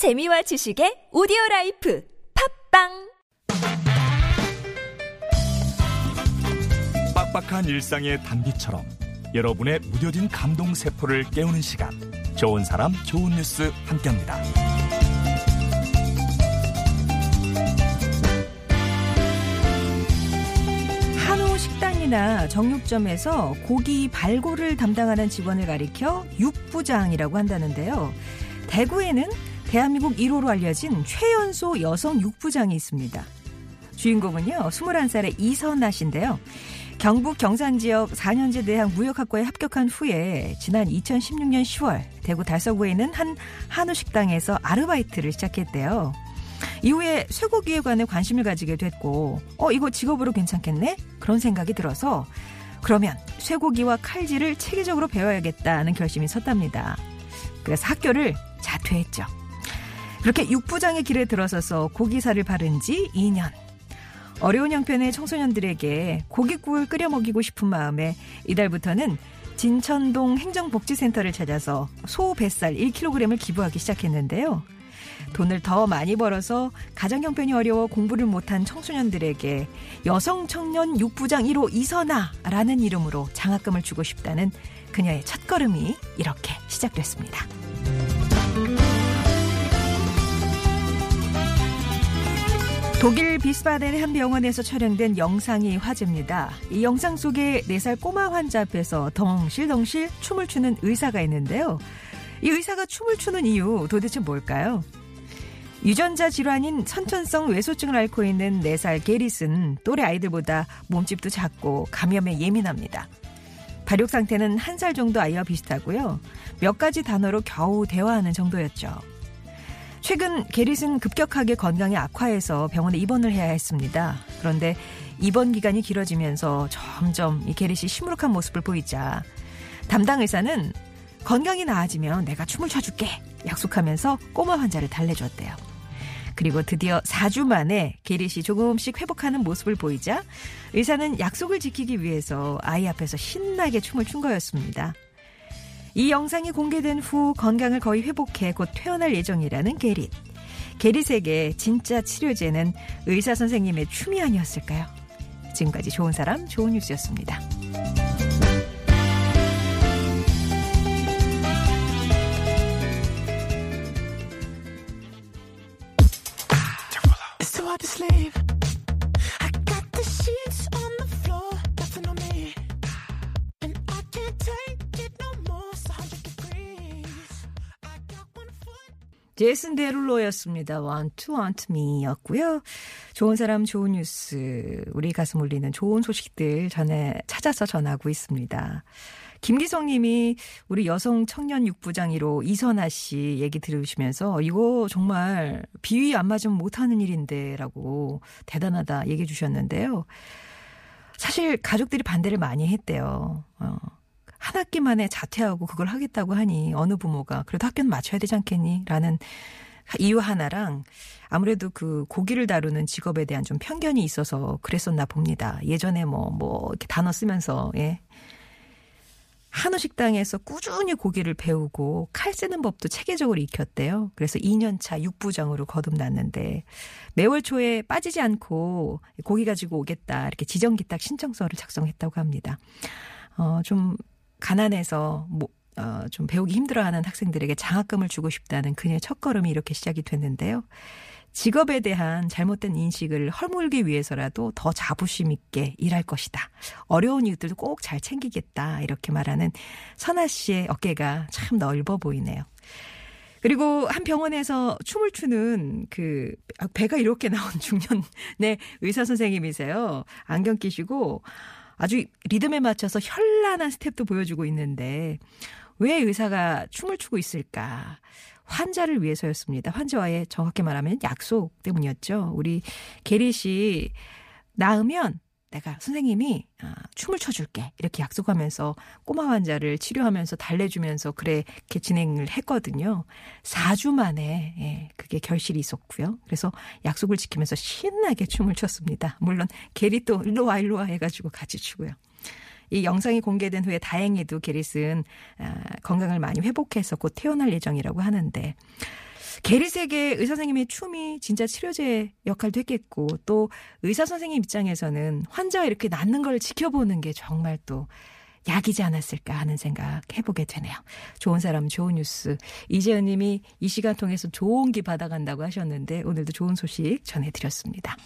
재미와 지식의 오디오라이프 팟빵. 빡빡한 일상의 단비처럼 여러분의 무뎌진 감동 세포를 깨우는 시간, 좋은 사람 좋은 뉴스 함께합니다. 한우 식당이나 정육점에서 고기 발골을 담당하는 직원을 가리켜 육부장이라고 한다는데요. 대구에는 대한민국 1호로 알려진 최연소 여성 육부장이 있습니다. 주인공은요, 21살의 이선아 씨인데요. 경북 경산지역 4년제 대학 무역학과에 합격한 후에 지난 2016년 10월 대구 달서구에 있는 한 한우식당에서 아르바이트를 시작했대요. 이후에 쇠고기에 관해 관심을 가지게 됐고, 이거 직업으로 괜찮겠네? 그런 생각이 들어서 그러면 쇠고기와 칼질을 체계적으로 배워야겠다는 결심이 섰답니다. 그래서 학교를 자퇴했죠. 그렇게 육부장의 길에 들어서서 고기살을 바른 지 2년. 어려운 형편의 청소년들에게 고깃국을 끓여 먹이고 싶은 마음에 이달부터는 진천동 행정복지센터를 찾아서 소 뱃살 1kg을 기부하기 시작했는데요. 돈을 더 많이 벌어서 가정 형편이 어려워 공부를 못한 청소년들에게 여성 청년 육부장 1호 이선아라는 이름으로 장학금을 주고 싶다는 그녀의 첫걸음이 이렇게 시작됐습니다. 독일 비스바덴의 한 병원에서 촬영된 영상이 화제입니다. 이 영상 속에 4살 꼬마 환자 앞에서 덩실덩실 춤을 추는 의사가 있는데요. 이 의사가 춤을 추는 이유 도대체 뭘까요? 유전자 질환인 선천성 외소증을 앓고 있는 4살 게릿은 또래 아이들보다 몸집도 작고 감염에 예민합니다. 발육 상태는 1살 정도 아이와 비슷하고요. 몇 가지 단어로 겨우 대화하는 정도였죠. 최근 게릿은 급격하게 건강이 악화해서 병원에 입원을 해야 했습니다. 그런데 입원 기간이 길어지면서 점점 이 게릿이 시무룩한 모습을 보이자 담당 의사는 건강이 나아지면 내가 춤을 춰줄게 약속하면서 꼬마 환자를 달래줬대요. 그리고 드디어 4주 만에 게릿이 조금씩 회복하는 모습을 보이자 의사는 약속을 지키기 위해서 아이 앞에서 신나게 춤을 춘 거였습니다. 이 영상이 공개된 후 건강을 거의 회복해 곧 퇴원할 예정이라는 게릿. 게릿에게 진짜 치료제는 의사 선생님의 춤이 아니었을까요? 지금까지 좋은 사람, 좋은 뉴스였습니다. 제슨 데룰로였습니다. Want to want me였고요. 좋은 사람 좋은 뉴스, 우리 가슴 울리는 좋은 소식들 찾아서 전하고 있습니다. 김기성 님이 우리 여성 청년 육부장 1호 이선아 씨 얘기 들으시면서 이거 정말 비위 안 맞으면 못하는 일인데 라고 대단하다 얘기해 주셨는데요. 사실 가족들이 반대를 많이 했대요. 한 학기 만에 자퇴하고 그걸 하겠다고 하니 어느 부모가 그래도 학교는 맞춰야 되지 않겠니? 라는 이유 하나랑 아무래도 그 고기를 다루는 직업에 대한 좀 편견이 있어서 그랬었나 봅니다. 예전에 이렇게 단어 쓰면서, 예. 한우 식당에서 꾸준히 고기를 배우고 칼 쓰는 법도 체계적으로 익혔대요. 그래서 2년차 육부장으로 거듭났는데 매월 초에 빠지지 않고 고기 가지고 오겠다. 이렇게 지정기 딱 신청서를 작성했다고 합니다. 좀 가난해서 좀 배우기 힘들어하는 학생들에게 장학금을 주고 싶다는 그녀의 첫걸음이 이렇게 시작이 됐는데요. 직업에 대한 잘못된 인식을 허물기 위해서라도 더 자부심 있게 일할 것이다. 어려운 이웃들도 꼭 잘 챙기겠다. 이렇게 말하는 선아 씨의 어깨가 참 넓어 보이네요. 그리고 한 병원에서 춤을 추는 그 배가 이렇게 나온 중년의 의사 선생님이세요. 안경 끼시고 아주 리듬에 맞춰서 현란한 스텝도 보여주고 있는데 왜 의사가 춤을 추고 있을까? 환자를 위해서였습니다. 환자와의 정확히 말하면 약속 때문이었죠. 우리 게릿이 나으면 내가 선생님이 춤을 춰줄게 이렇게 약속하면서 꼬마 환자를 치료하면서 달래주면서 그렇게 진행을 했거든요. 4주 만에 그게 결실이 있었고요. 그래서 약속을 지키면서 신나게 춤을 췄습니다. 물론 게릿도 일로 와 해가지고 같이 추고요. 이 영상이 공개된 후에 다행히도 게릿은 건강을 많이 회복해서 곧 퇴원할 예정이라고 하는데 게릿에게 의사 선생님의 춤이 진짜 치료제 역할도 했겠고 또 의사 선생님 입장에서는 환자가 이렇게 낫는 걸 지켜보는 게 정말 또 약이지 않았을까 하는 생각 해보게 되네요. 좋은 사람 좋은 뉴스 이재은 님이 이 시간 통해서 좋은 기 받아간다고 하셨는데 오늘도 좋은 소식 전해드렸습니다.